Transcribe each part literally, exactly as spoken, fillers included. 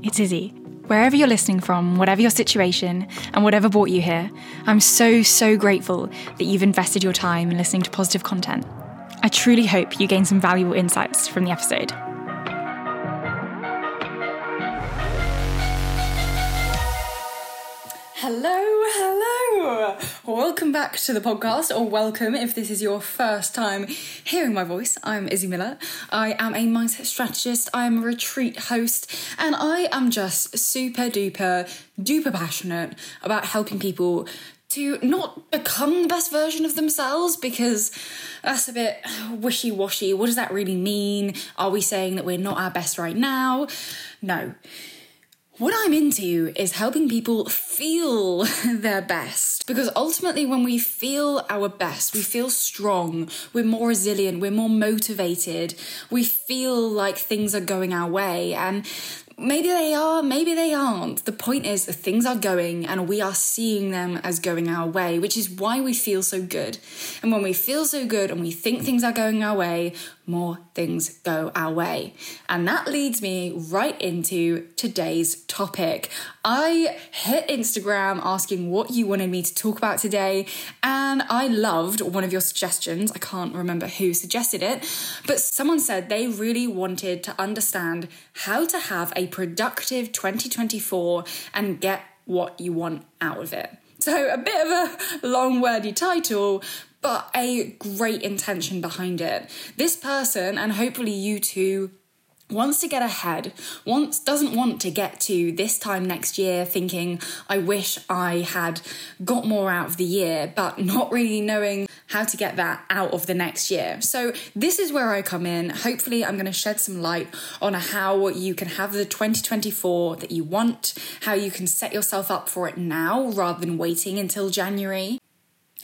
It's Izzy. Wherever you're listening from, whatever your situation, and whatever brought you here, I'm so, so grateful that you've invested your time in listening to positive content. I truly hope you gain some valuable insights from the episode. Hello, hello. Welcome back to the podcast, or welcome if this is your first time hearing my voice. I'm Izzy Miller. I am a mindset strategist, I am a retreat host, and I am just super duper, duper passionate about helping people to not become the best version of themselves, because that's a bit wishy-washy. What does that really mean? Are we saying that we're not our best right now? No. What I'm into is helping people feel their best, because ultimately when we feel our best, we feel strong, we're more resilient, we're more motivated, we feel like things are going our way, and maybe they are, maybe they aren't. The point is that things are going and we are seeing them as going our way, which is why we feel so good. And when we feel so good and we think things are going our way, more things go our way. And that leads me right into today's topic. I hit Instagram asking what you wanted me to talk about today, and I loved one of your suggestions. I can't remember who suggested it, but someone said they really wanted to understand how to have a productive twenty twenty-four and get what you want out of it. So a bit of a long wordy title, but a great intention behind it. This person, and hopefully you too, wants to get ahead, wants doesn't want to get to this time next year thinking, I wish I had got more out of the year, but not really knowing how to get that out of the next year. So this is where I come in. Hopefully I'm going to shed some light on how you can have the twenty twenty-four that you want, how you can set yourself up for it now rather than waiting until January.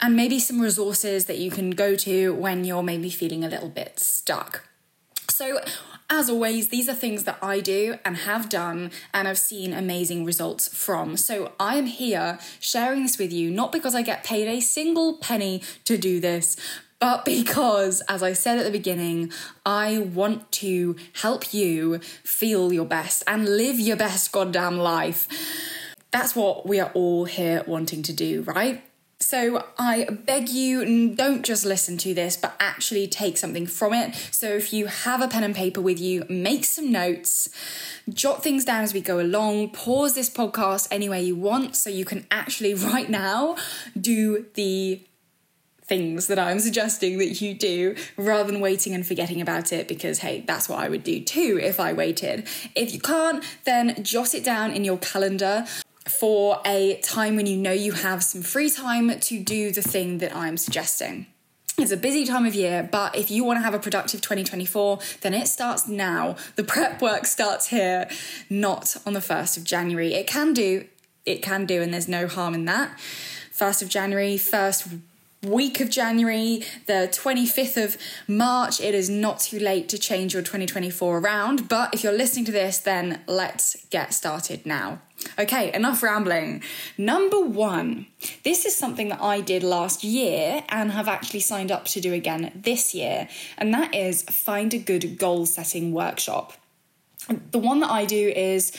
And maybe some resources that you can go to when you're maybe feeling a little bit stuck. So as always, these are things that I do and have done and I've seen amazing results from. So I am here sharing this with you, not because I get paid a single penny to do this, but because, as I said at the beginning, I want to help you feel your best and live your best goddamn life. That's what we are all here wanting to do, right? So I beg you, don't just listen to this, but actually take something from it. So if you have a pen and paper with you, make some notes, jot things down as we go along, pause this podcast anywhere you want so you can actually right now do the things that I'm suggesting that you do rather than waiting and forgetting about it, because hey, that's what I would do too if I waited. If you can't, then jot it down in your calendar for a time when you know you have some free time to do the thing that I'm suggesting. It's a busy time of year, but if you want to have a productive twenty twenty-four, then it starts now. The prep work starts here, not on the first of January. It can do, it can do, and there's no harm in that. first of January, first week of January, the twenty-fifth of March, it is not too late to change your twenty twenty-four around, but if you're listening to this, then let's get started now. Okay, enough rambling. Number one, this is something that I did last year and have actually signed up to do again this year, and that is find a good goal setting workshop. The one that I do is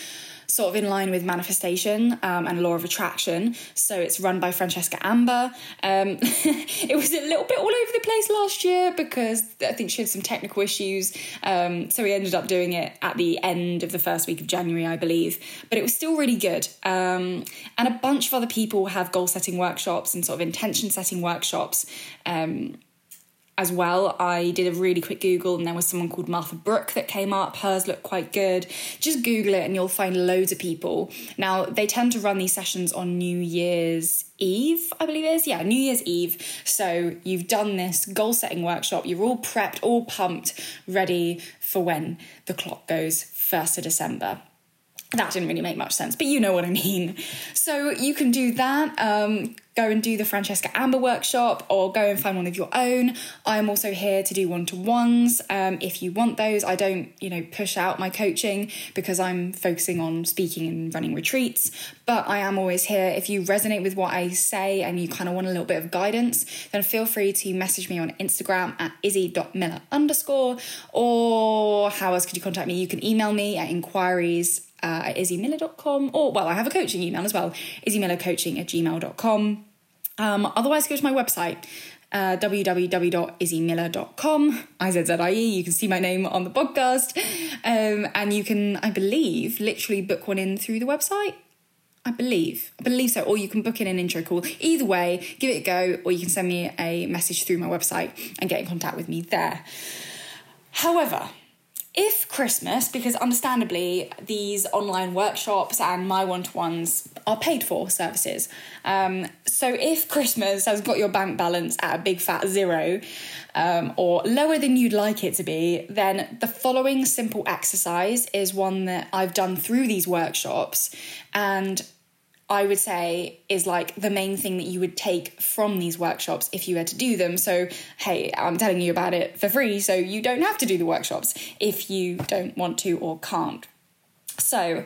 sort of in line with manifestation um, and law of attraction. So it's run by Francesca Amber. Um, it was a little bit all over the place last year because I think she had some technical issues. Um, so we ended up doing it at the end of the first week of January, I believe. But it was still really good. Um, and a bunch of other people have goal setting workshops and sort of intention setting workshops um, as well. I did a really quick Google and there was someone called Martha Brooke that came up. Hers looked quite good. Just Google it and you'll find loads of people. Now, they tend to run these sessions on New Year's Eve, I believe it is. Yeah, New Year's Eve. So you've done this goal setting workshop. You're all prepped, all pumped, ready for when the clock goes first of December. That didn't really make much sense, but you know what I mean. So you can do that. Um, go and do the Francesca Amber workshop or go and find one of your own. I'm also here to do one-to-ones um, if you want those. I don't, you know, push out my coaching because I'm focusing on speaking and running retreats, but I am always here. If you resonate with what I say and you kind of want a little bit of guidance, then feel free to message me on Instagram at izzy dot miller underscore, or how else could you contact me? You can email me at inquiries uh, at izzy miller dot com, or, well, I have a coaching email as well, izzy miller coaching at gmail dot com. Um, otherwise, go to my website, uh, w w w dot izzy miller dot com, I Z Z I E. You can see my name on the podcast. Um, and you can, I believe, literally book one in through the website. I believe. I believe so. Or you can book in an intro call. Either way, give it a go, or you can send me a message through my website and get in contact with me there. However, if Christmas, because understandably these online workshops and my one-to-ones are paid for services, um, so if Christmas has got your bank balance at a big fat zero, um, or lower than you'd like it to be, then the following simple exercise is one that I've done through these workshops, and I would say is like the main thing that you would take from these workshops if you had to do them. So, hey, I'm telling you about it for free, so you don't have to do the workshops if you don't want to or can't. So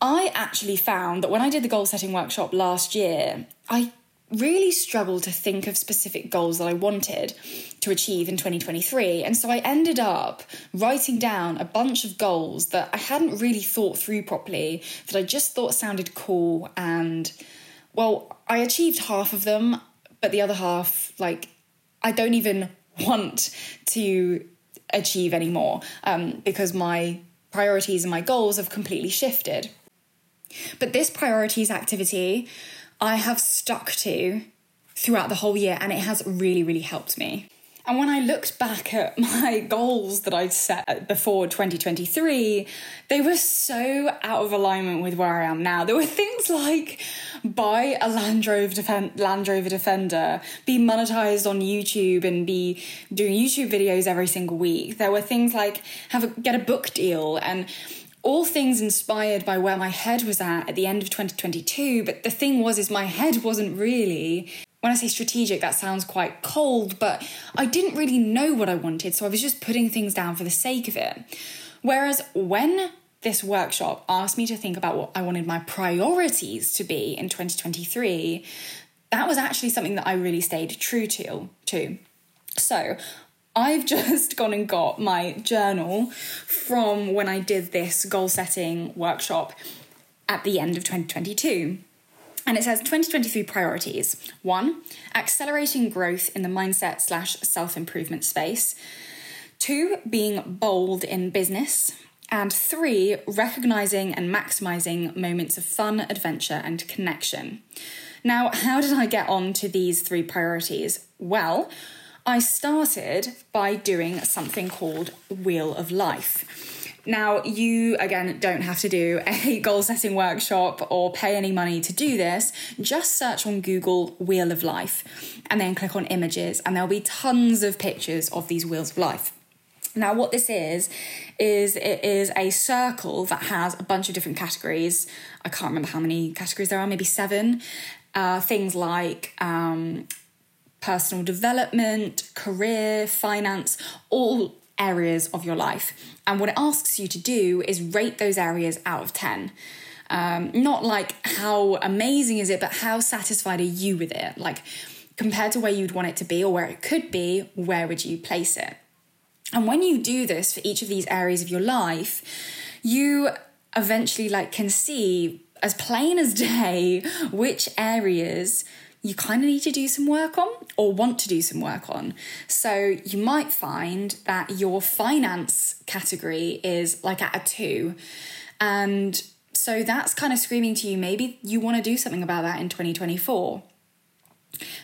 I actually found that when I did the goal setting workshop last year, I really struggled to think of specific goals that I wanted to achieve in twenty twenty-three. And so I ended up writing down a bunch of goals that I hadn't really thought through properly, that I just thought sounded cool. And, well, I achieved half of them, but the other half, like, I don't even want to achieve anymore, um, because my priorities and my goals have completely shifted. But this priorities activity I have stuck to throughout the whole year, and it has really, really helped me. And when I looked back at my goals that I'd set before twenty twenty-three, they were so out of alignment with where I am now. There were things like buy a Land Rover, Defen- Land Rover Defender, be monetized on YouTube and be doing YouTube videos every single week. There were things like have a, get a book deal, and all things inspired by where my head was at at the end of twenty twenty-two. But the thing was, is my head wasn't really, when I say strategic, that sounds quite cold, but I didn't really know what I wanted. So I was just putting things down for the sake of it. Whereas when this workshop asked me to think about what I wanted my priorities to be in twenty twenty-three, that was actually something that I really stayed true to. to. So I've just gone and got my journal from when I did this goal setting workshop at the end of twenty twenty-two. And it says twenty twenty-three priorities. One, accelerating growth in the mindset slash self-improvement space. Two, being bold in business. And three, recognizing and maximizing moments of fun, adventure, and connection. Now, how did I get on to these three priorities? Well, I started by doing something called Wheel of Life. Now, you, again, don't have to do a goal-setting workshop or pay any money to do this. Just search on Google Wheel of Life and then click on images, and there'll be tons of pictures of these Wheels of Life. Now, what this is, is it is a circle that has a bunch of different categories. I can't remember how many categories there are, maybe seven. Uh, things like Um, personal development, career, finance, all areas of your life. And what it asks you to do is rate those areas out of ten. Um, not like how amazing is it, but how satisfied are you with it? Like compared to where you'd want it to be or where it could be, where would you place it? And when you do this for each of these areas of your life, you eventually like can see as plain as day which areas you kind of need to do some work on or want to do some work on. So you might find that your finance category is like at a two. And so that's kind of screaming to you, maybe you want to do something about that in twenty twenty-four.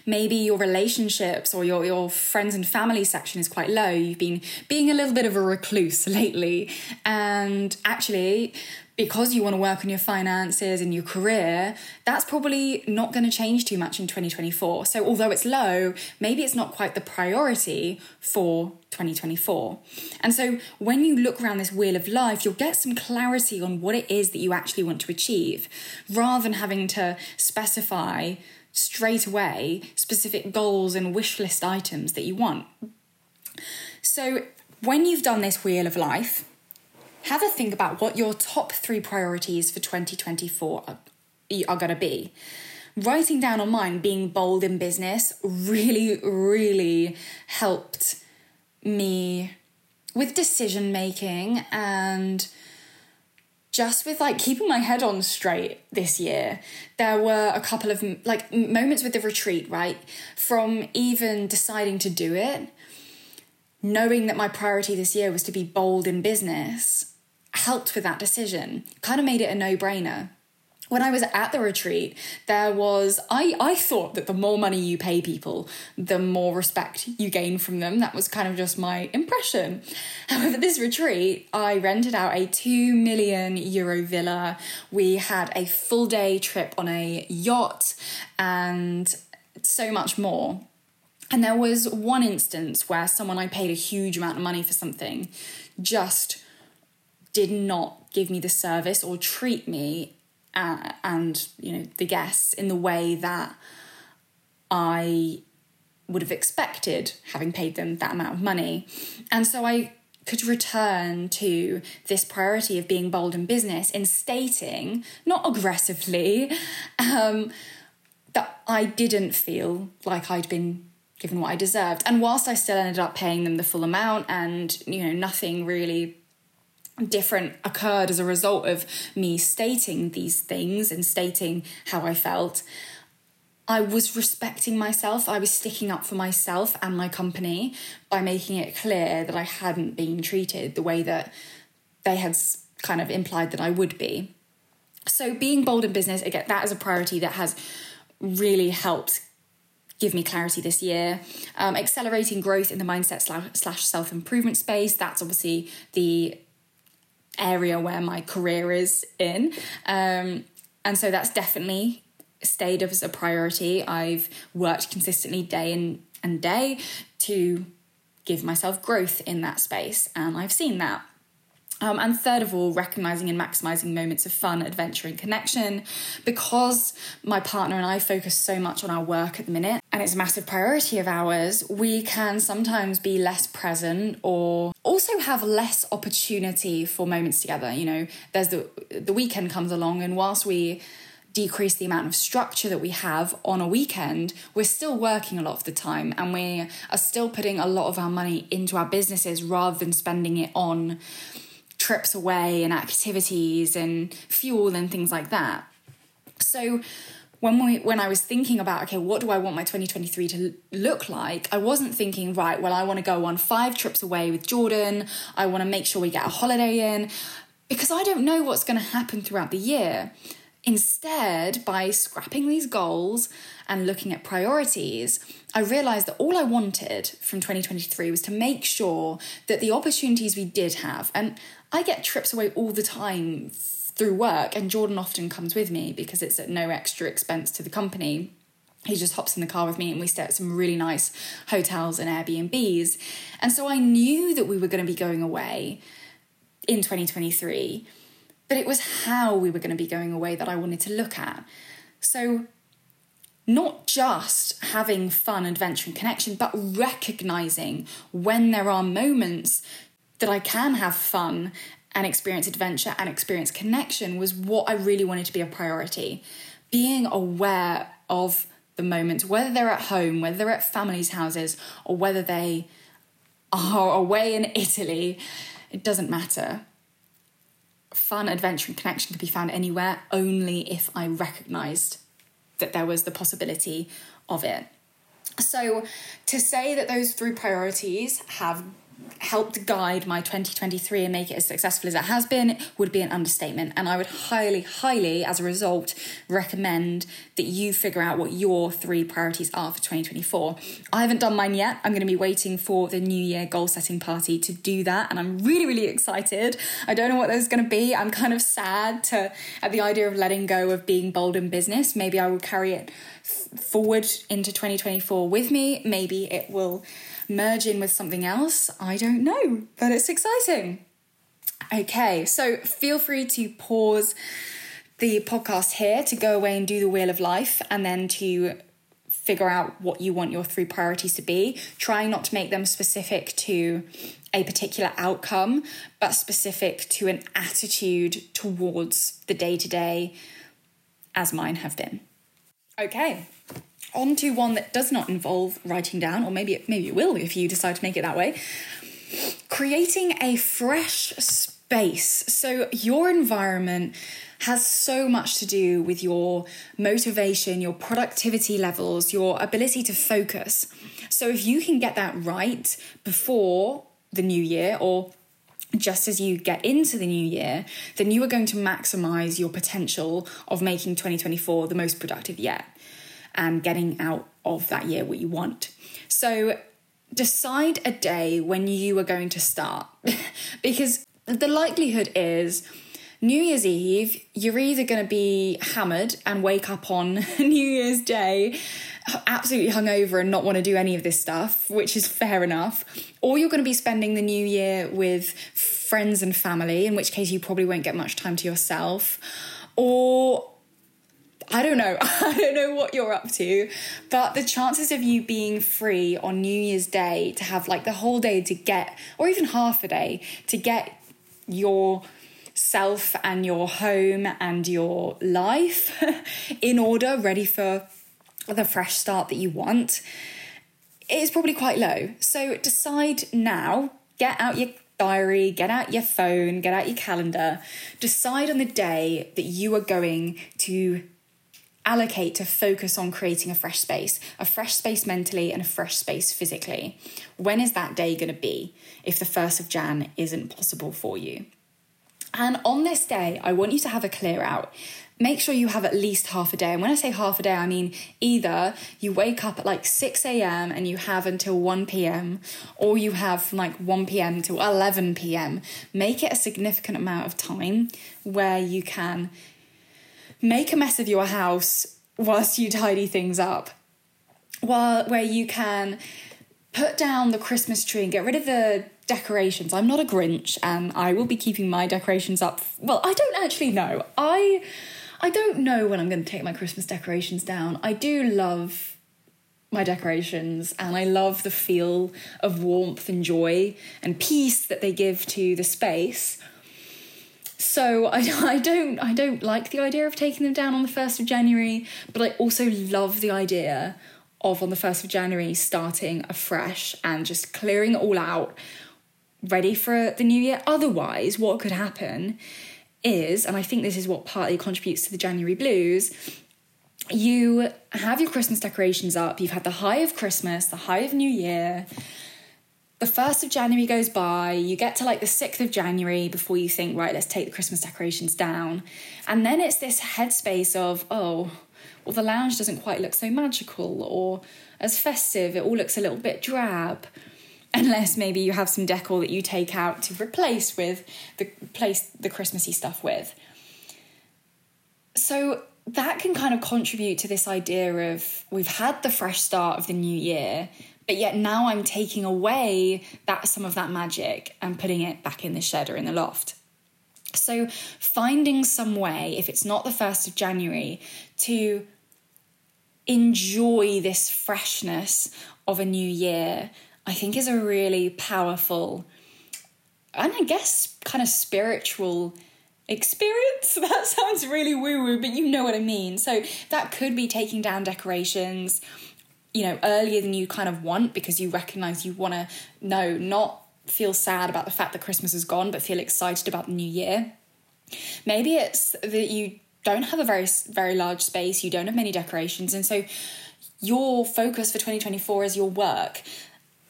Maybe your relationships or your, your friends and family section is quite low. You've been being a little bit of a recluse lately. And actually, because you want to work on your finances and your career, that's probably not going to change too much in twenty twenty-four. So although it's low, maybe it's not quite the priority for twenty twenty-four. And so when you look around this Wheel of Life, you'll get some clarity on what it is that you actually want to achieve, rather than having to specify straight away specific goals and wish list items that you want. So when you've done this Wheel of Life, have a think about what your top three priorities for twenty twenty-four are, are going to be. Writing down on mine, being bold in business, really, really helped me with decision making and just with like keeping my head on straight this year, there were a couple of like moments with the retreat, right? From even deciding to do it, knowing that my priority this year was to be bold in business, helped with that decision, kind of made it a no-brainer. When I was at the retreat, there was, I, I thought that the more money you pay people, the more respect you gain from them. That was kind of just my impression. However, this retreat, I rented out a two million euro villa. We had a full day trip on a yacht and so much more. And there was one instance where someone I paid a huge amount of money for something just did not give me the service or treat me Uh, and, you know, the guests in the way that I would have expected, having paid them that amount of money. And so I could return to this priority of being bold in business in stating, not aggressively, um, that I didn't feel like I'd been given what I deserved. And whilst I still ended up paying them the full amount and, you know, nothing really different occurred as a result of me stating these things and stating how I felt, I was respecting myself. I was sticking up for myself and my company by making it clear that I hadn't been treated the way that they had kind of implied that I would be. So being bold in business, again, that is a priority that has really helped give me clarity this year. Um, accelerating growth in the mindset slash self-improvement space, that's obviously the area where my career is in, um, and so that's definitely stayed as a priority. I've worked consistently day in and day to give myself growth in that space, and I've seen that. Um, and third of all, recognising and maximising moments of fun, adventure and connection. Because my partner and I focus so much on our work at the minute, and it's a massive priority of ours, we can sometimes be less present or also have less opportunity for moments together. You know, there's the, the weekend comes along, and whilst we decrease the amount of structure that we have on a weekend, we're still working a lot of the time, and we are still putting a lot of our money into our businesses rather than spending it on trips away and activities and fuel and things like that. So when we, when I was thinking about, okay, what do I want my twenty twenty-three to look like? I wasn't thinking, right, well, I want to go on five trips away with Jordan. I want to make sure we get a holiday in, because I don't know what's going to happen throughout the year. Instead, by scrapping these goals and looking at priorities, I realised that all I wanted from twenty twenty-three was to make sure that the opportunities we did have, and I get trips away all the time through work, and Jordan often comes with me because it's at no extra expense to the company. He just hops in the car with me and we stay at some really nice hotels and Airbnbs. And so I knew that we were going to be going away in twenty twenty-three, but it was how we were going to be going away that I wanted to look at. So not just having fun, adventure and connection, but recognising when there are moments that I can have fun and experience adventure and experience connection was what I really wanted to be a priority. Being aware of the moments, whether they're at home, whether they're at family's houses, or whether they are away in Italy, it doesn't matter. Fun, adventure and connection could be found anywhere, only if I recognised that there was the possibility of it. So to say that those three priorities have helped guide my twenty twenty-three and make it as successful as it has been would be an understatement, and I would highly highly as a result recommend that you figure out what your three priorities are for twenty twenty-four. I haven't done mine yet. I'm going to be waiting for the new year goal setting party to do that, and I'm really really excited. I don't know what that's going to be. I'm kind of sad to at the idea of letting go of being bold in business. Maybe I will carry it forward into twenty twenty-four with me. Maybe it will merge in with something else. I don't know, but it's exciting. Okay, so feel free to pause the podcast here to go away and do the wheel of life, and then to figure out what you want your three priorities to be. Try not to make them specific to a particular outcome, but specific to an attitude towards the day-to-day, as mine have been. Okay, on to one that does not involve writing down, or maybe it, maybe it will if you decide to make it that way. Creating a fresh space. So your environment has so much to do with your motivation, your productivity levels, your ability to focus. So if you can get that right before the new year, or just as you get into the new year, then you are going to maximize your potential of making twenty twenty-four the most productive yet and getting out of that year what you want. So decide a day when you are going to start, because the likelihood is New Year's Eve, you're either going to be hammered and wake up on New Year's Day absolutely hungover and not want to do any of this stuff, which is fair enough, or you're going to be spending the new year with friends and family, in which case you probably won't get much time to yourself, or I don't know. I don't know what you're up to, but the chances of you being free on New Year's Day to have like the whole day to get, or even half a day, to get your self and your home and your life in order, ready for the fresh start that you want, is probably quite low. So decide now, get out your diary, get out your phone, get out your calendar, decide on the day that you are going to allocate to focus on creating a fresh space, a fresh space mentally and a fresh space physically. When is that day going to be if the first of January isn't possible for you? And on this day, I want you to have a clear out. Make sure you have at least half a day. And when I say half a day, I mean either you wake up at like six a.m. and you have until one p.m. or you have from like one p.m. to eleven p.m. Make it a significant amount of time where you can make a mess of your house whilst you tidy things up, while where you can put down the Christmas tree and get rid of the decorations. I'm not a Grinch, and I will be keeping my decorations up. Well, I don't actually know. I I don't know when I'm going to take my Christmas decorations down. I do love my decorations, and I love the feel of warmth and joy and peace that they give to the space. So I, I don't I don't like the idea of taking them down on the first of January, but I also love the idea of on the first of January starting afresh and just clearing it all out, ready for the new year. Otherwise, what could happen is, and I think this is what partly contributes to the January blues, you have your Christmas decorations up, you've had the high of Christmas, the high of New Year, the first of January goes by, you get to like the sixth of January before you think, right, let's take the Christmas decorations down. And then it's this headspace of, oh, well, the lounge doesn't quite look so magical or as festive, it all looks a little bit drab. Unless maybe you have some decor that you take out to replace with the place the Christmassy stuff with. So that can kind of contribute to this idea of we've had the fresh start of the new year, but yet now I'm taking away that some of that magic and putting it back in the shed or in the loft. So finding some way, if it's not the first of January, to enjoy this freshness of a new year, I think is a really powerful and I guess kind of spiritual experience. That sounds really woo-woo, but you know what I mean. So that could be taking down decorations, you know, earlier than you kind of want, because you recognise you want to, no, not feel sad about the fact that Christmas is gone, but feel excited about the new year. Maybe it's that you don't have a very, very large space, you don't have many decorations, and so your focus for twenty twenty-four is your work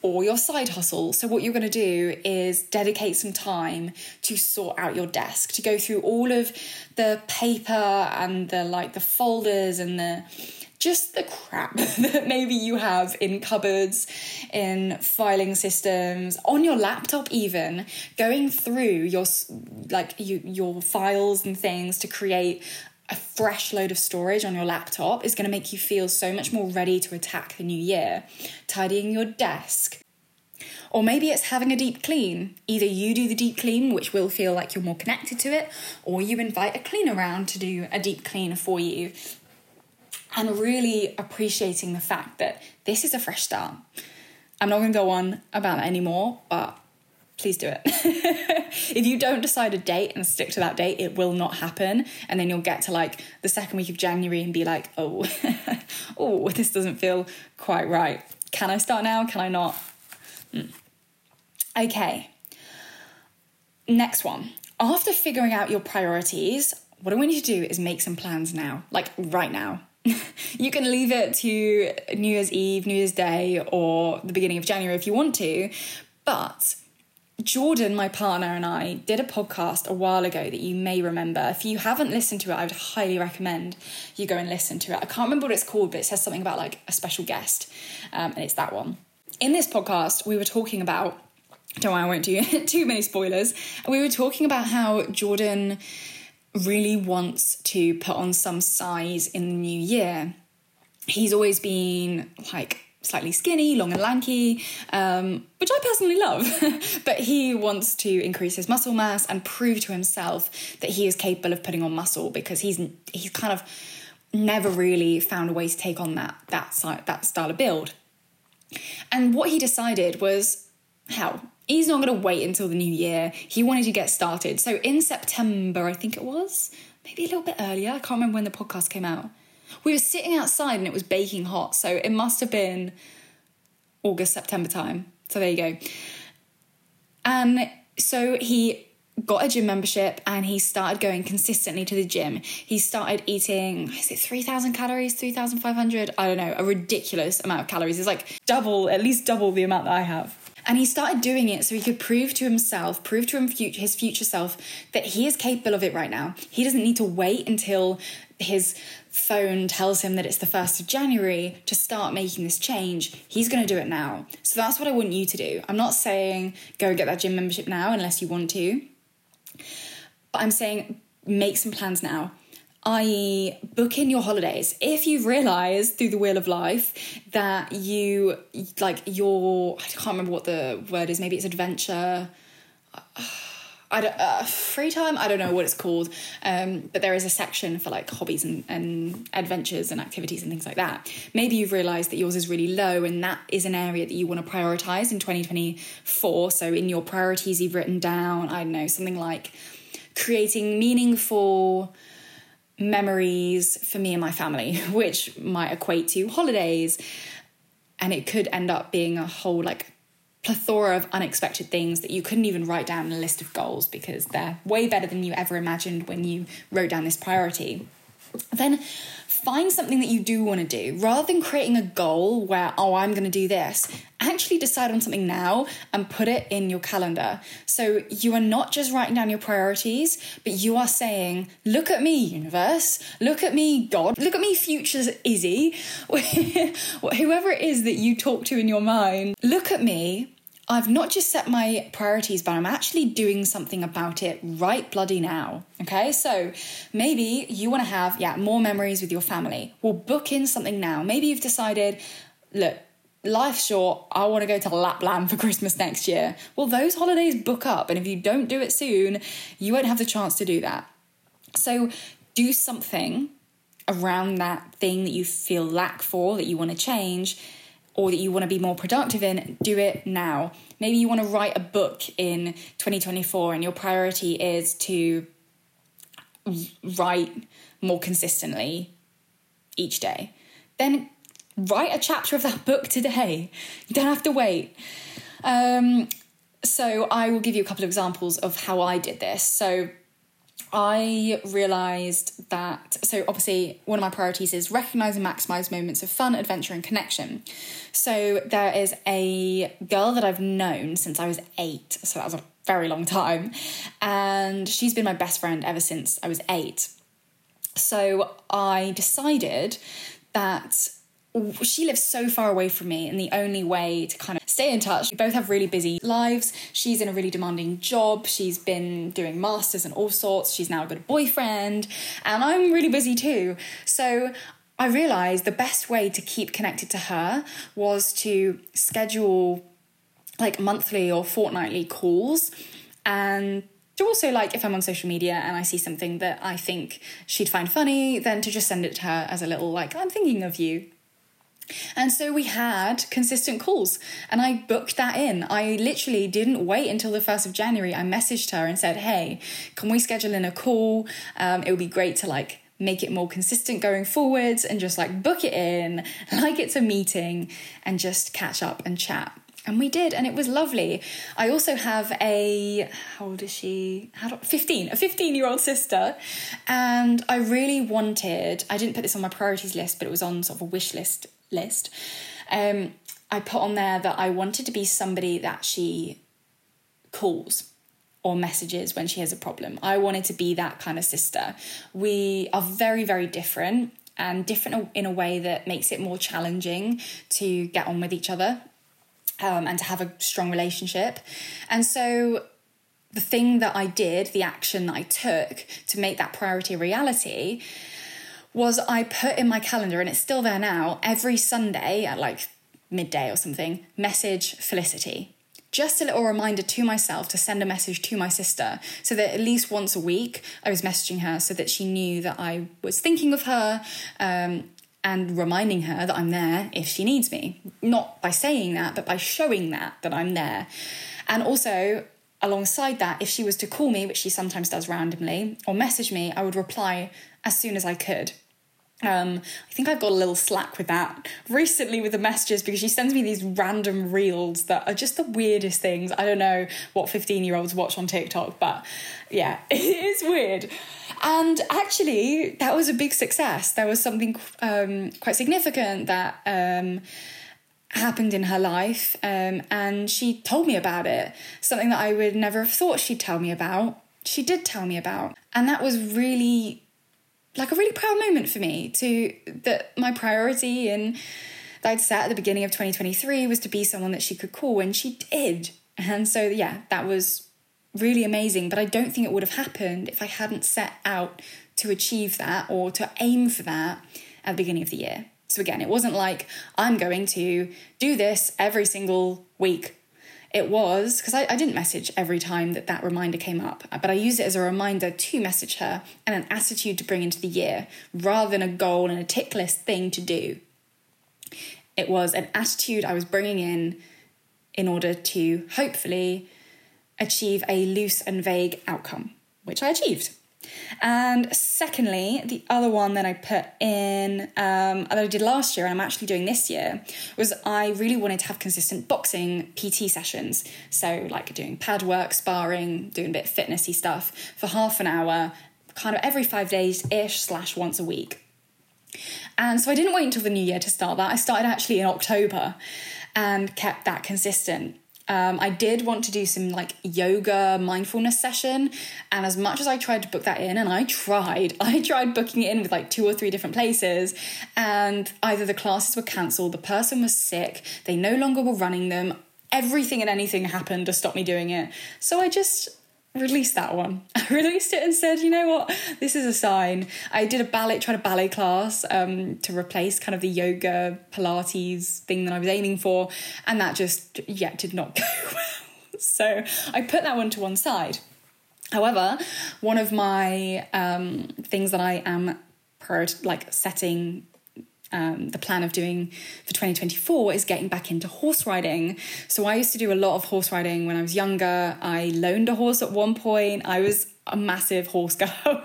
or your side hustle. So what you're going to do is dedicate some time to sort out your desk, to go through all of the paper and the like the folders and the just the crap that maybe you have in cupboards, in filing systems, on your laptop even, going through your like you, your files and things to create a fresh load of storage on your laptop is going to make you feel so much more ready to attack the new year. Tidying your desk. Or maybe it's having a deep clean. Either you do the deep clean, which will feel like you're more connected to it, or you invite a cleaner around to do a deep clean for you. And really appreciating the fact that this is a fresh start. I'm not going to go on about that anymore, but please do it. If you don't decide a date and stick to that date, it will not happen. And then you'll get to like the second week of January and be like, oh, oh, this doesn't feel quite right. Can I start now? Can I not? Mm. Okay. Next one. after figuring out your priorities, what I want you to do is make some plans now, like right now. You can leave it to New Year's Eve, New Year's Day, or the beginning of January if you want to. But Jordan, my partner, and I did a podcast a while ago that you may remember. If you haven't listened to it, I would highly recommend you go and listen to it. I can't remember what it's called, but it says something about like a special guest, um, and it's that one. In this podcast, we were talking about, don't worry, I won't do too many spoilers. We were talking about how Jordan really wants to put on some size in the new year. He's always been like slightly skinny, long and lanky, um, which I personally love. But he wants to increase his muscle mass and prove to himself that he is capable of putting on muscle, because he's he's kind of never really found a way to take on that that that style of build. And what he decided was, hell, he's not going to wait until the new year. He wanted to get started. So in September, I think it was, maybe a little bit earlier, I can't remember when the podcast came out, we were sitting outside and it was baking hot. So it must have been August, September time. So there you go. And so he got a gym membership and he started going consistently to the gym. He started eating, is it three thousand calories, three thousand five hundred? I don't know, a ridiculous amount of calories. It's like double, at least double the amount that I have. And he started doing it so he could prove to himself, prove to him future, his future self that he is capable of it right now. He doesn't need to wait until his phone tells him that it's the first of January to start making this change. He's going to do it now. So that's what I want you to do. I'm not saying go get that gym membership now unless you want to. But I'm saying make some plans now, that is book in your holidays. If you've realised through the wheel of life that you, like your, I can't remember what the word is, maybe it's adventure, I don't, uh, free time, I don't know what it's called, um, but there is a section for like hobbies and, and adventures and activities and things like that. Maybe you've realised that yours is really low and that is an area that you want to prioritise in twenty twenty-four. So in your priorities you've written down, I don't know, something like creating meaningful memories for me and my family, which might equate to holidays. And it could end up being a whole like plethora of unexpected things that you couldn't even write down in a list of goals because they're way better than you ever imagined when you wrote down this priority. Then find something that you do want to do. Rather than creating a goal where, oh, I'm going to do this, actually decide on something now and put it in your calendar. So you are not just writing down your priorities, but you are saying, look at me, universe. Look at me, God. Look at me, future Izzy. Whoever it is that you talk to in your mind, look at me. I've not just set my priorities, but I'm actually doing something about it right bloody now, okay? So maybe you want to have, yeah, more memories with your family. Well, book in something now. Maybe you've decided, look, life's short. I want to go to Lapland for Christmas next year. Well, those holidays book up, and if you don't do it soon, you won't have the chance to do that. So do something around that thing that you feel lack for, that you want to change, or that you want to be more productive in. Do it now. Maybe you want to write a book in twenty twenty-four and your priority is to write more consistently each day. Then write a chapter of that book today. You don't have to wait. Um, so I will give you a couple of examples of how I did this. So I realised that, so obviously one of my priorities is recognise and maximise moments of fun, adventure and connection. So there is a girl that I've known since I was eight, so that was a very long time, and she's been my best friend ever since I was eight. So I decided that she lives so far away from me, and the only way to kind of stay in touch, we both have really busy lives. She's in a really demanding job. She's been doing masters and all sorts. She's now got a boyfriend, and I'm really busy too. So I realised the best way to keep connected to her was to schedule like monthly or fortnightly calls, and to also, like, if I'm on social media and I see something that I think she'd find funny, then to just send it to her as a little like, I'm thinking of you. And so we had consistent calls, and I booked that in. I literally didn't wait until the first of January. I messaged her and said, hey, can we schedule in a call? Um, it would be great to like make it more consistent going forwards and just like book it in, like it's a meeting and just catch up and chat. And we did, and it was lovely. I also have a, how old is she? How do, fifteen, a fifteen-year-old sister. And I really wanted, I didn't put this on my priorities list, but it was on sort of a wish list list. Um, I put on there that I wanted to be somebody that she calls or messages when she has a problem. I wanted to be that kind of sister. We are very, very different, and different in a way that makes it more challenging to get on with each other. Um, and to have a strong relationship. And so the thing that I did, the action that I took to make that priority a reality, was I put in my calendar, and it's still there now, every Sunday at like midday or something, message Felicity. Just a little reminder to myself to send a message to my sister, so that at least once a week I was messaging her so that she knew that I was thinking of her, um, and reminding her that I'm there if she needs me. Not by saying that, but by showing that, that I'm there. And also, alongside that, if she was to call me, which she sometimes does randomly, or message me, I would reply as soon as I could. Um, I think I've got a little slack with that recently with the messages, because she sends me these random reels that are just the weirdest things. I don't know what fifteen-year-olds watch on TikTok, but yeah, it is weird. And actually, that was a big success. There was something um, quite significant that um, happened in her life, um, and she told me about it, something that I would never have thought she'd tell me about. She did tell me about, and that was really... like a really proud moment for me, to that my priority and that I'd set at the beginning of twenty twenty-three was to be someone that she could call, and she did. And so yeah, that was really amazing, but I don't think it would have happened if I hadn't set out to achieve that or to aim for that at the beginning of the year. So again, it wasn't like I'm going to do this every single week. It was, because I, I didn't message every time that that reminder came up, but I used it as a reminder to message her and an attitude to bring into the year, rather than a goal and a tick list thing to do. It was an attitude I was bringing in in order to hopefully achieve a loose and vague outcome, which I achieved. And secondly, the other one that I put in, um, that I did last year and I'm actually doing this year, was I really wanted to have consistent boxing P T sessions. So like doing pad work, sparring, doing a bit of fitnessy stuff for half an hour, kind of every five days-ish slash once a week. And so I didn't wait until the new year to start that. I started actually in October and kept that consistent. Um, I did want to do some like yoga mindfulness session, and as much as I tried to book that in, and I tried, I tried booking it in with like two or three different places, and either the classes were cancelled, the person was sick, they no longer were running them, everything and anything happened to stop me doing it. So I just released that one. I released it and said, you know what, this is a sign. I did a ballet, tried a ballet class um, to replace kind of the yoga Pilates thing that I was aiming for, and that just, yeah, did not go well. So I put that one to one side. However, one of my um, things that I am prior- like setting Um, the plan of doing for twenty twenty-four is getting back into horse riding. So I used to do a lot of horse riding when I was younger. I loaned a horse at one point. I was a massive horse girl.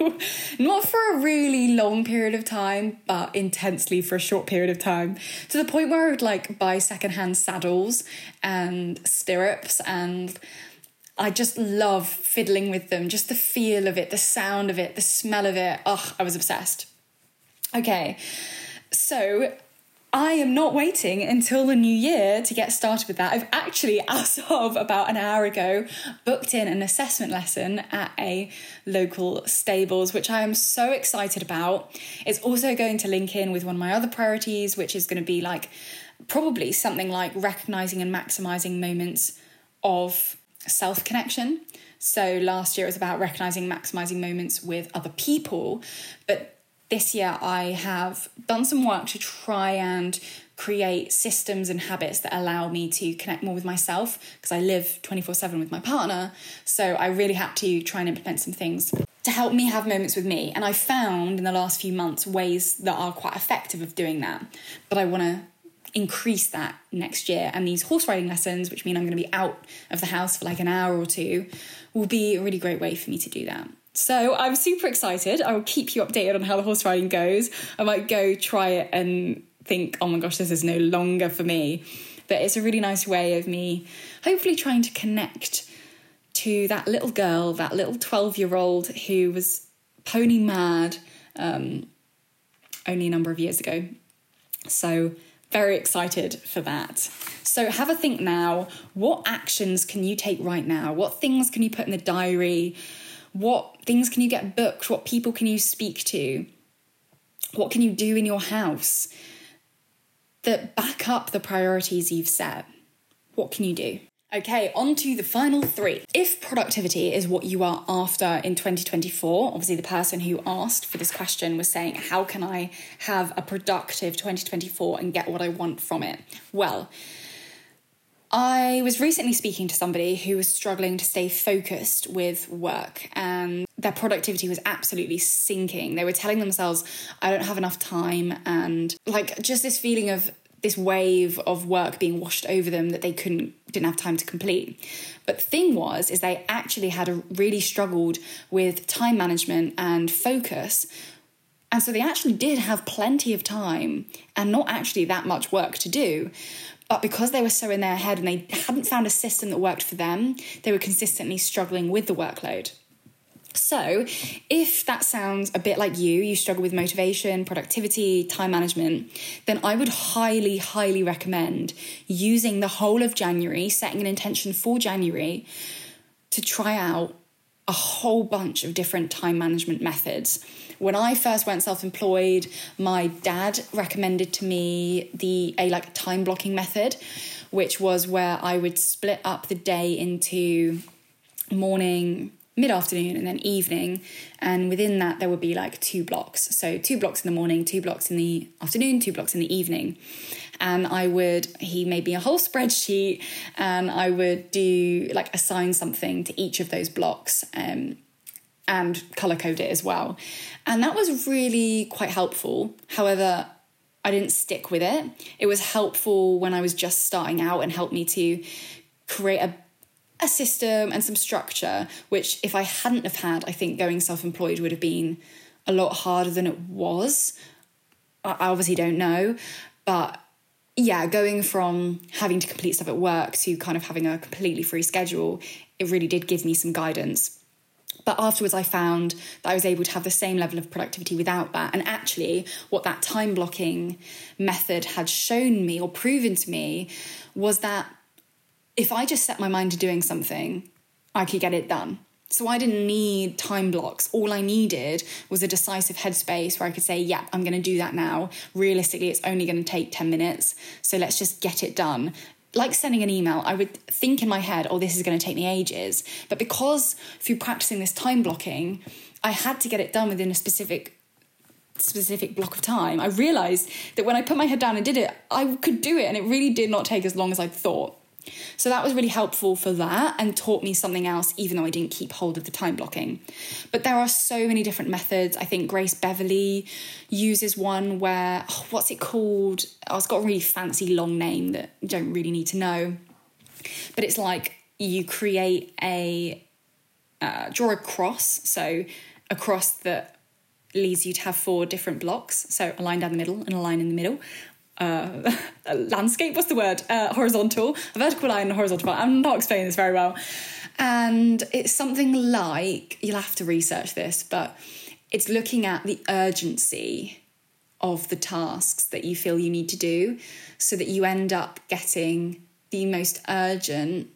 Not for a really long period of time, but intensely for a short period of time, to the point where I would like buy secondhand saddles and stirrups, and I just love fiddling with them. Just the feel of it, the sound of it, the smell of it. Oh, I was obsessed. Okay. So I am not waiting until the new year to get started with that. I've actually, as of about an hour ago, booked in an assessment lesson at a local stables, which I am so excited about. It's also going to link in with one of my other priorities, which is going to be like probably something like recognizing and maximizing moments of self-connection. So last year it was about recognizing, maximizing moments with other people, but this year, I have done some work to try and create systems and habits that allow me to connect more with myself, because I live twenty-four seven with my partner. So I really had to try and implement some things to help me have moments with me. And I found in the last few months ways that are quite effective of doing that. But I want to increase that next year. And these horse riding lessons, which mean I'm going to be out of the house for like an hour or two, will be a really great way for me to do that. So I'm super excited. I will keep you updated on how the horse riding goes. I might go try it and think, oh my gosh, this is no longer for me. But it's a really nice way of me hopefully trying to connect to that little girl, that little twelve-year-old who was pony mad um, only a number of years ago. So very excited for that. So have a think now. What actions can you take right now? What things can you put in the diary? What things can you get booked? What people can you speak to? What can you do in your house that back up the priorities you've set? What can you do? Okay, on to the final three. If productivity is what you are after in twenty twenty-four, obviously the person who asked for this question was saying, how can I have a productive twenty twenty-four and get what I want from it? Well, I was recently speaking to somebody who was struggling to stay focused with work, and their productivity was absolutely sinking. They were telling themselves, I don't have enough time, and like just this feeling of this wave of work being washed over them that they couldn't didn't have time to complete. But the thing was, is they actually had a, really struggled with time management and focus. And so they actually did have plenty of time and not actually that much work to do. But because they were so in their head and they hadn't found a system that worked for them, they were consistently struggling with the workload. So if that sounds a bit like you, you struggle with motivation, productivity, time management, then I would highly, highly recommend using the whole of January, setting an intention for January to try out a whole bunch of different time management methods. When I first went self-employed, my dad recommended to me the a like time blocking method, which was where I would split up the day into morning, mid-afternoon and then evening, and within that there would be like two blocks. So two blocks in the morning, two blocks in the afternoon, two blocks in the evening. And I would, he made me a whole spreadsheet, and I would do like assign something to each of those blocks um, and color code it as well. And that was really quite helpful. However, I didn't stick with it. It was helpful when I was just starting out and helped me to create a a system and some structure, which if I hadn't have had, I think going self-employed would have been a lot harder than it was. I obviously don't know, but yeah, going from having to complete stuff at work to kind of having a completely free schedule, it really did give me some guidance. But afterwards I found that I was able to have the same level of productivity without that. And actually what that time blocking method had shown me or proven to me was that if I just set my mind to doing something, I could get it done. So I didn't need time blocks. All I needed was a decisive headspace where I could say, yeah, I'm going to do that now. Realistically, it's only going to take ten minutes. So let's just get it done. Like sending an email, I would think in my head, oh, this is going to take me ages. But because through practicing this time blocking, I had to get it done within a specific specific block of time, I realised that when I put my head down and did it, I could do it. And it really did not take as long as I thought. So that was really helpful for that and taught me something else, even though I didn't keep hold of the time blocking. But there are so many different methods. I think Grace Beverly uses one where, oh, what's it called? Oh, it's got a really fancy long name that you don't really need to know. But it's like you create a, uh, draw a cross. So a cross that leads you to have four different blocks. So a line down the middle and a line in the middle. Uh, landscape, what's the word? Uh, horizontal, a vertical line and a horizontal line. I'm not explaining this very well. And it's something like, you'll have to research this, but it's looking at the urgency of the tasks that you feel you need to do so that you end up getting the most urgent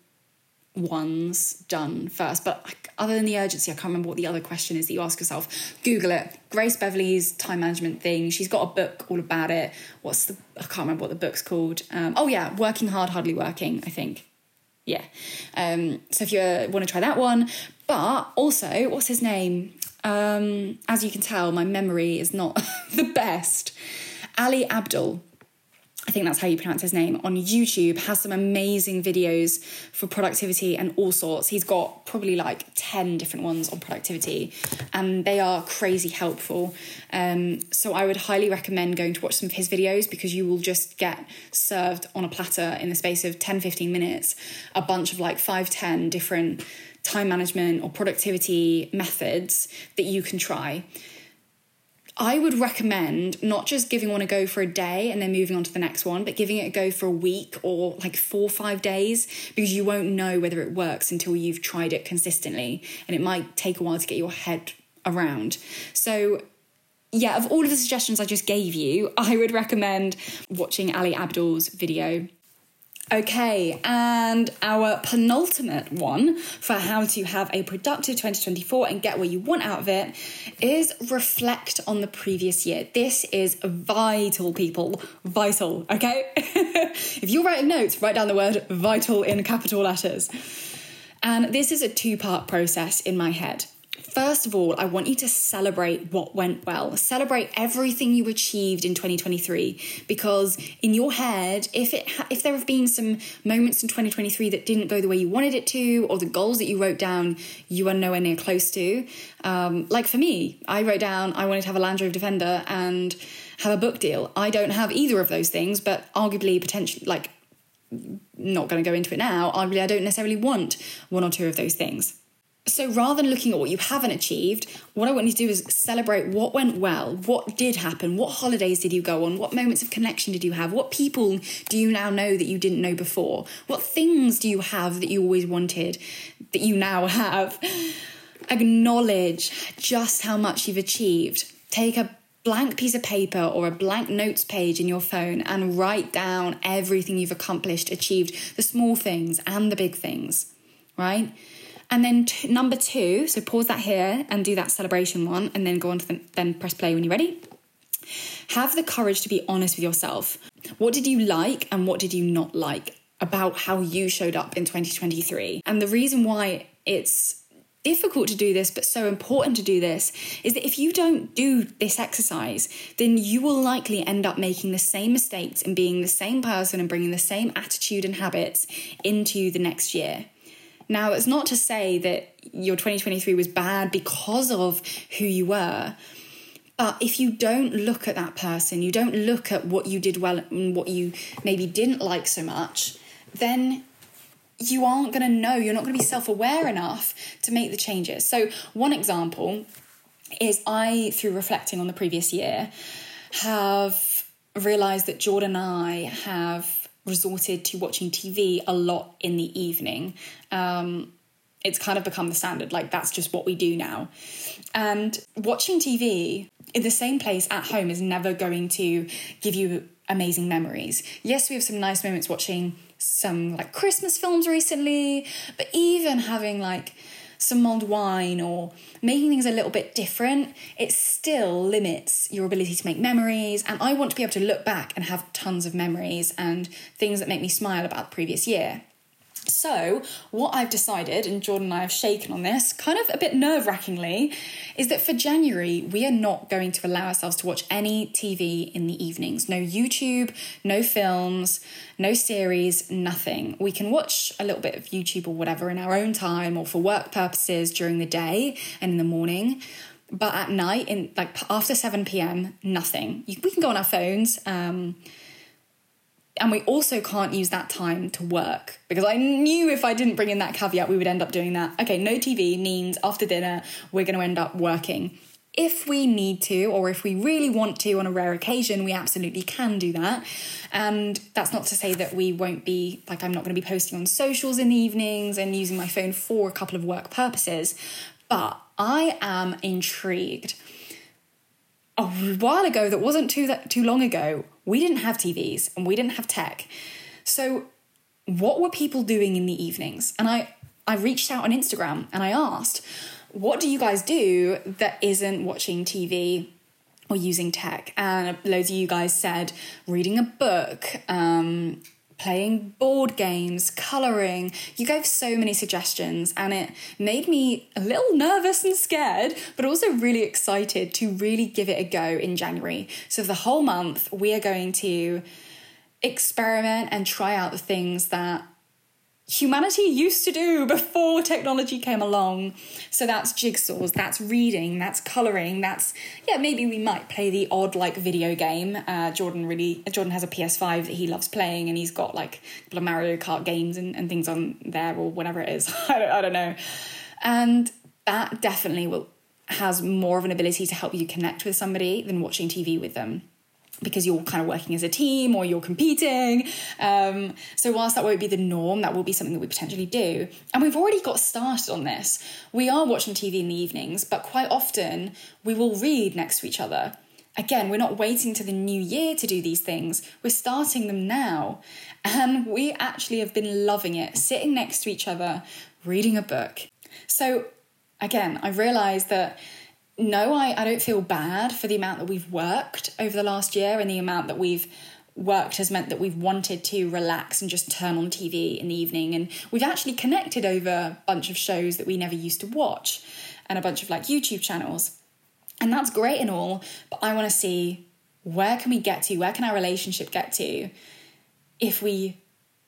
ones done first. But other than the urgency, I can't remember what the other question is that you ask yourself. Google it. Grace Beverly's time management thing. She's got a book all about it. What's the, I can't remember what the book's called. Um, oh yeah, Working Hard, Hardly Working, I think. Yeah. Um, so if you uh, want to try that one. But also, what's his name? Um, as you can tell, my memory is not the best. Ali Abdaal, I think that's how you pronounce his name, on YouTube, has some amazing videos for productivity and all sorts. He's got probably like ten different ones on productivity, and they are crazy helpful. Um, so I would highly recommend going to watch some of his videos, because you will just get served on a platter in the space of ten, fifteen minutes, a bunch of like five, ten different time management or productivity methods that you can try. I would recommend not just giving one a go for a day and then moving on to the next one, but giving it a go for a week or like four or five days, because you won't know whether it works until you've tried it consistently, and it might take a while to get your head around. So yeah, of all of the suggestions I just gave you, I would recommend watching Ali Abdaal's video. Okay, and our penultimate one for how to have a productive twenty twenty-four and get what you want out of it is reflect on the previous year. This is vital, people. Vital, okay? If you're writing notes, write down the word vital in capital letters. And this is a two-part process in my head. First of all, I want you to celebrate what went well. Celebrate everything you achieved in twenty twenty-three, because in your head, if it ha- if there have been some moments in twenty twenty-three that didn't go the way you wanted it to, or the goals that you wrote down, you are nowhere near close to. Um, like for me, I wrote down I wanted to have a Land Rover Defender and have a book deal. I don't have either of those things, but arguably, potentially, like, not going to go into it now, arguably I don't necessarily want one or two of those things. So rather than looking at what you haven't achieved, what I want you to do is celebrate what went well, what did happen, what holidays did you go on, what moments of connection did you have, what people do you now know that you didn't know before, what things do you have that you always wanted that you now have. Acknowledge just how much you've achieved. Take a blank piece of paper or a blank notes page in your phone and write down everything you've accomplished, achieved, the small things and the big things, right? And then t- number two, so pause that here and do that celebration one, and then go on to the, then press play when you're ready. Have the courage to be honest with yourself. What did you like and what did you not like about how you showed up in twenty twenty-three? And the reason why it's difficult to do this, but so important to do this, is that if you don't do this exercise, then you will likely end up making the same mistakes and being the same person and bringing the same attitude and habits into the next year. Now, it's not to say that your twenty twenty-three was bad because of who you were, but if you don't look at that person, you don't look at what you did well and what you maybe didn't like so much, then you aren't going to know, you're not going to be self-aware enough to make the changes. So one example is I, through reflecting on the previous year, have realised that Jordan and I have resorted to watching T V a lot in the evening. Um, it's kind of become the standard, like that's just what we do now. And watching T V in the same place at home is never going to give you amazing memories. Yes, we have some nice moments watching some like Christmas films recently, but even having like some mulled wine or making things a little bit different, it still limits your ability to make memories. And I want to be able to look back and have tons of memories and things that make me smile about the previous year. So what I've decided, and Jordan and I have shaken on this, kind of a bit nerve-wrackingly, is that for January, we are not going to allow ourselves to watch any T V in the evenings. No YouTube, no films, no series, nothing. We can watch a little bit of YouTube or whatever in our own time or for work purposes during the day and in the morning. But at night, in like after seven p.m, nothing. We can go on our phones, um... and we also can't use that time to work, because I knew if I didn't bring in that caveat, we would end up doing that. Okay, no T V means after dinner, we're going to end up working. If we need to, or if we really want to on a rare occasion, we absolutely can do that. And that's not to say that we won't be, like I'm not going to be posting on socials in the evenings and using my phone for a couple of work purposes. But I am intrigued. A while ago, that wasn't too that, too long ago, we didn't have T Vs and we didn't have tech. So what were people doing in the evenings? And I, I reached out on Instagram and I asked, what do you guys do that isn't watching T V or using tech? And loads of you guys said reading a book, um, playing board games, colouring. You gave so many suggestions and it made me a little nervous and scared, but also really excited to really give it a go in January. So for the whole month, we are going to experiment and try out the things that humanity used to do before technology came along. So that's jigsaws, that's reading, that's colouring, that's, yeah, maybe we might play the odd like video game. Uh, Jordan really, Jordan has a P S five that he loves playing, and he's got like Mario Kart games and, and things on there or whatever it is. I don't, I don't know. And that definitely will has more of an ability to help you connect with somebody than watching T V with them, because you're kind of working as a team or you're competing. Um, so whilst that won't be the norm, that will be something that we potentially do. And we've already got started on this. We are watching T V in the evenings, but quite often we will read next to each other. Again, we're not waiting to the new year to do these things. We're starting them now. And we actually have been loving it, sitting next to each other, reading a book. So again, I realised that no, I, I don't feel bad for the amount that we've worked over the last year, and the amount that we've worked has meant that we've wanted to relax and just turn on T V in the evening. And we've actually connected over a bunch of shows that we never used to watch and a bunch of like YouTube channels. And that's great and all, but I want to see, where can we get to? Where can our relationship get to if we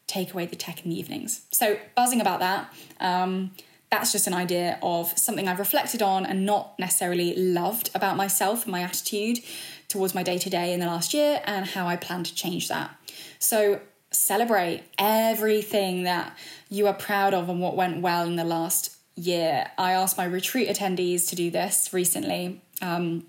take away the tech in the evenings? So buzzing about that. Um, That's just an idea of something I've reflected on and not necessarily loved about myself, my attitude towards my day-to-day in the last year, and how I plan to change that. So celebrate everything that you are proud of and what went well in the last year. I asked my retreat attendees to do this recently, um,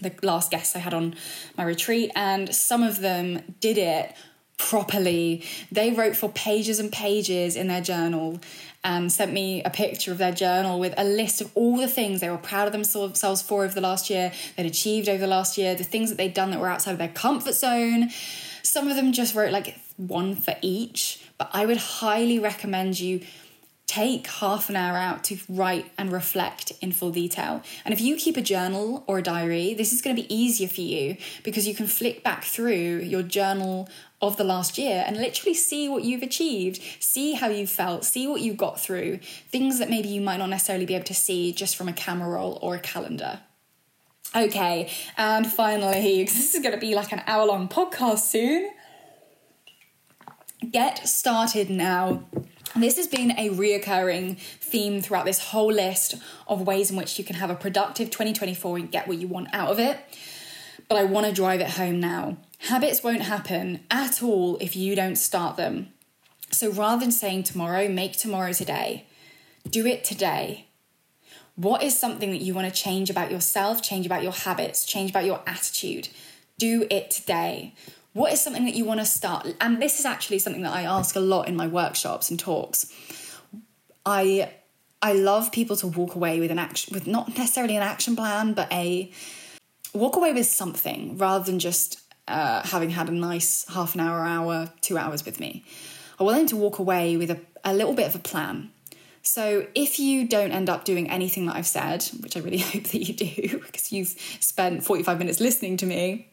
the last guests I had on my retreat, and some of them did it properly. They wrote for pages and pages in their journal and sent me a picture of their journal with a list of all the things they were proud of themselves for over the last year, they'd achieved over the last year, the things that they'd done that were outside of their comfort zone. Some of them just wrote like one for each, but I would highly recommend you take half an hour out to write and reflect in full detail. And if you keep a journal or a diary, this is going to be easier for you, because you can flick back through your journal of the last year and literally see what you've achieved, see how you felt, see what you got through, things that maybe you might not necessarily be able to see just from a camera roll or a calendar. Okay, and finally, because this is going to be like an hour-long podcast soon, get started now. This has been a reoccurring theme throughout this whole list of ways in which you can have a productive twenty twenty-four and get what you want out of it. But I want to drive it home now. Habits won't happen at all if you don't start them. So rather than saying tomorrow, make tomorrow today. Do it today. What is something that you want to change about yourself, change about your habits, change about your attitude? Do it today. What is something that you want to start? And this is actually something that I ask a lot in my workshops and talks. I I love people to walk away with an action, with not necessarily an action plan, but a walk away with something, rather than just uh, having had a nice half an hour, hour, two hours with me. I want them to walk away with a, a little bit of a plan. So if you don't end up doing anything that I've said, which I really hope that you do, because you've spent forty-five minutes listening to me,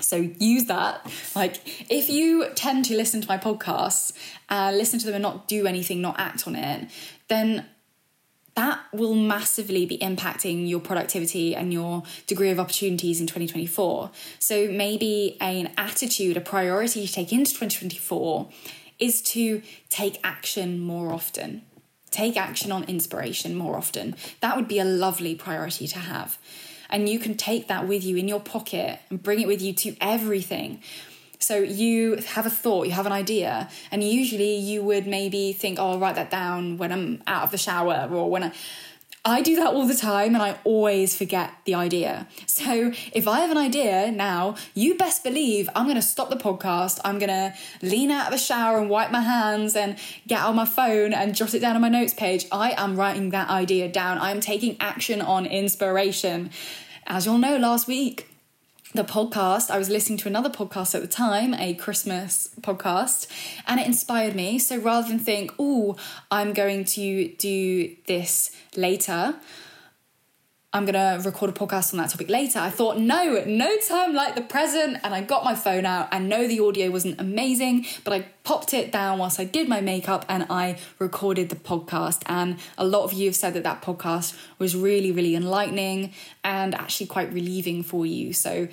so use that. Like, if you tend to listen to my podcasts, uh, listen to them and not do anything, not act on it, then that will massively be impacting your productivity and your degree of opportunities in twenty twenty-four. So maybe an attitude, a priority to take into twenty twenty-four is to take action more often. Take action on inspiration more often. That would be a lovely priority to have. And you can take that with you in your pocket and bring it with you to everything. So you have a thought, you have an idea, and usually you would maybe think, oh, I'll write that down when I'm out of the shower, or when I... I do that all the time, and I always forget the idea. So if I have an idea now, you best believe I'm going to stop the podcast. I'm going to lean out of the shower and wipe my hands and get on my phone and jot it down on my notes page. I am writing that idea down. I'm taking action on inspiration. As you'll know, last week, the podcast, I was listening to another podcast at the time, a Christmas podcast, and it inspired me. So rather than think, oh, I'm going to do this later, I'm going to record a podcast on that topic later, I thought, no, no time like the present. And I got my phone out. I know the audio wasn't amazing, but I popped it down whilst I did my makeup and I recorded the podcast. And a lot of you have said that that podcast was really, really enlightening and actually quite relieving for you. So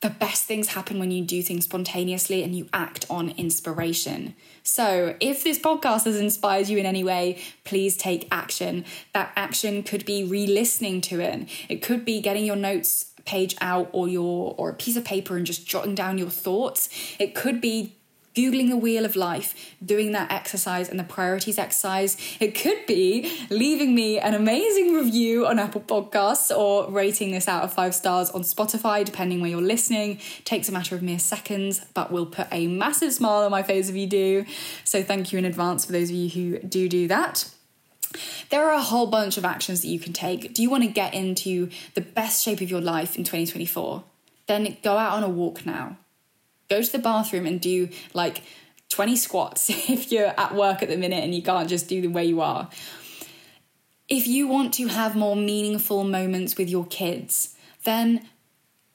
the best things happen when you do things spontaneously and you act on inspiration. So if this podcast has inspired you in any way, please take action. That action could be re-listening to it. It could be getting your notes page out or your or a piece of paper and just jotting down your thoughts. It could be Googling the wheel of life, doing that exercise and the priorities exercise. It could be leaving me an amazing review on Apple Podcasts or rating this out of five stars on Spotify, depending where you're listening. It takes a matter of mere seconds, but will put a massive smile on my face if you do. So thank you in advance for those of you who do do that. There are a whole bunch of actions that you can take. Do you want to get into the best shape of your life in twenty twenty-four? Then go out on a walk now. Go to the bathroom and do like twenty squats if you're at work at the minute and you can't just do them where you are. If you want to have more meaningful moments with your kids, then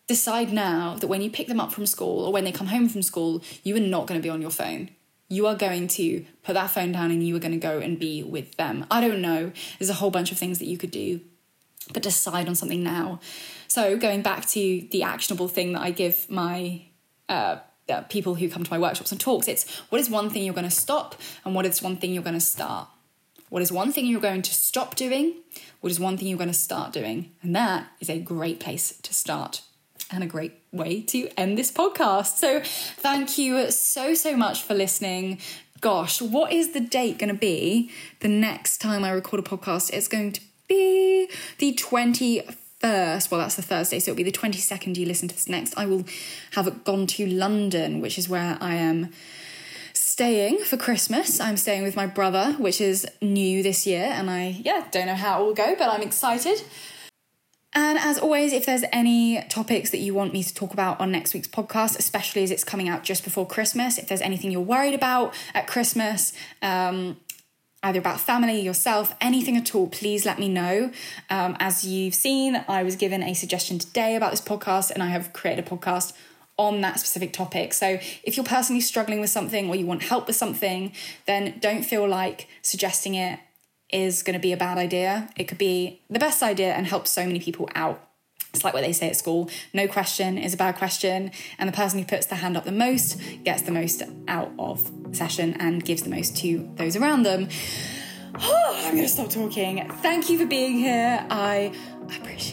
decide now that when you pick them up from school or when they come home from school, you are not going to be on your phone. You are going to put that phone down and you are going to go and be with them. I don't know. There's a whole bunch of things that you could do, but decide on something now. So going back to the actionable thing that I give my Uh, uh, people who come to my workshops and talks, it's what is one thing you're going to stop and what is one thing you're going to start? What is one thing you're going to stop doing? What is one thing you're going to start doing? And that is a great place to start and a great way to end this podcast. So thank you so, so much for listening. Gosh, what is the date going to be the next time I record a podcast? It's going to be the twenty-fifth. First, well, that's the Thursday, so it'll be the twenty-second you listen to this next. I will have gone to London, which is where I am staying for Christmas. I'm staying with my brother, which is new this year, and I, yeah, don't know how it will go, but I'm excited. And as always, if there's any topics that you want me to talk about on next week's podcast, especially as it's coming out just before Christmas, if there's anything you're worried about at Christmas, um... either about family, yourself, anything at all, please let me know. Um, as you've seen, I was given a suggestion today about this podcast and I have created a podcast on that specific topic. So if you're personally struggling with something or you want help with something, then don't feel like suggesting it is going to be a bad idea. It could be the best idea and help so many people out. It's like what they say at school, no question is a bad question. And the person who puts their hand up the most gets the most out of the session and gives the most to those around them. Oh, I'm going to stop talking. Thank you for being here. I appreciate it.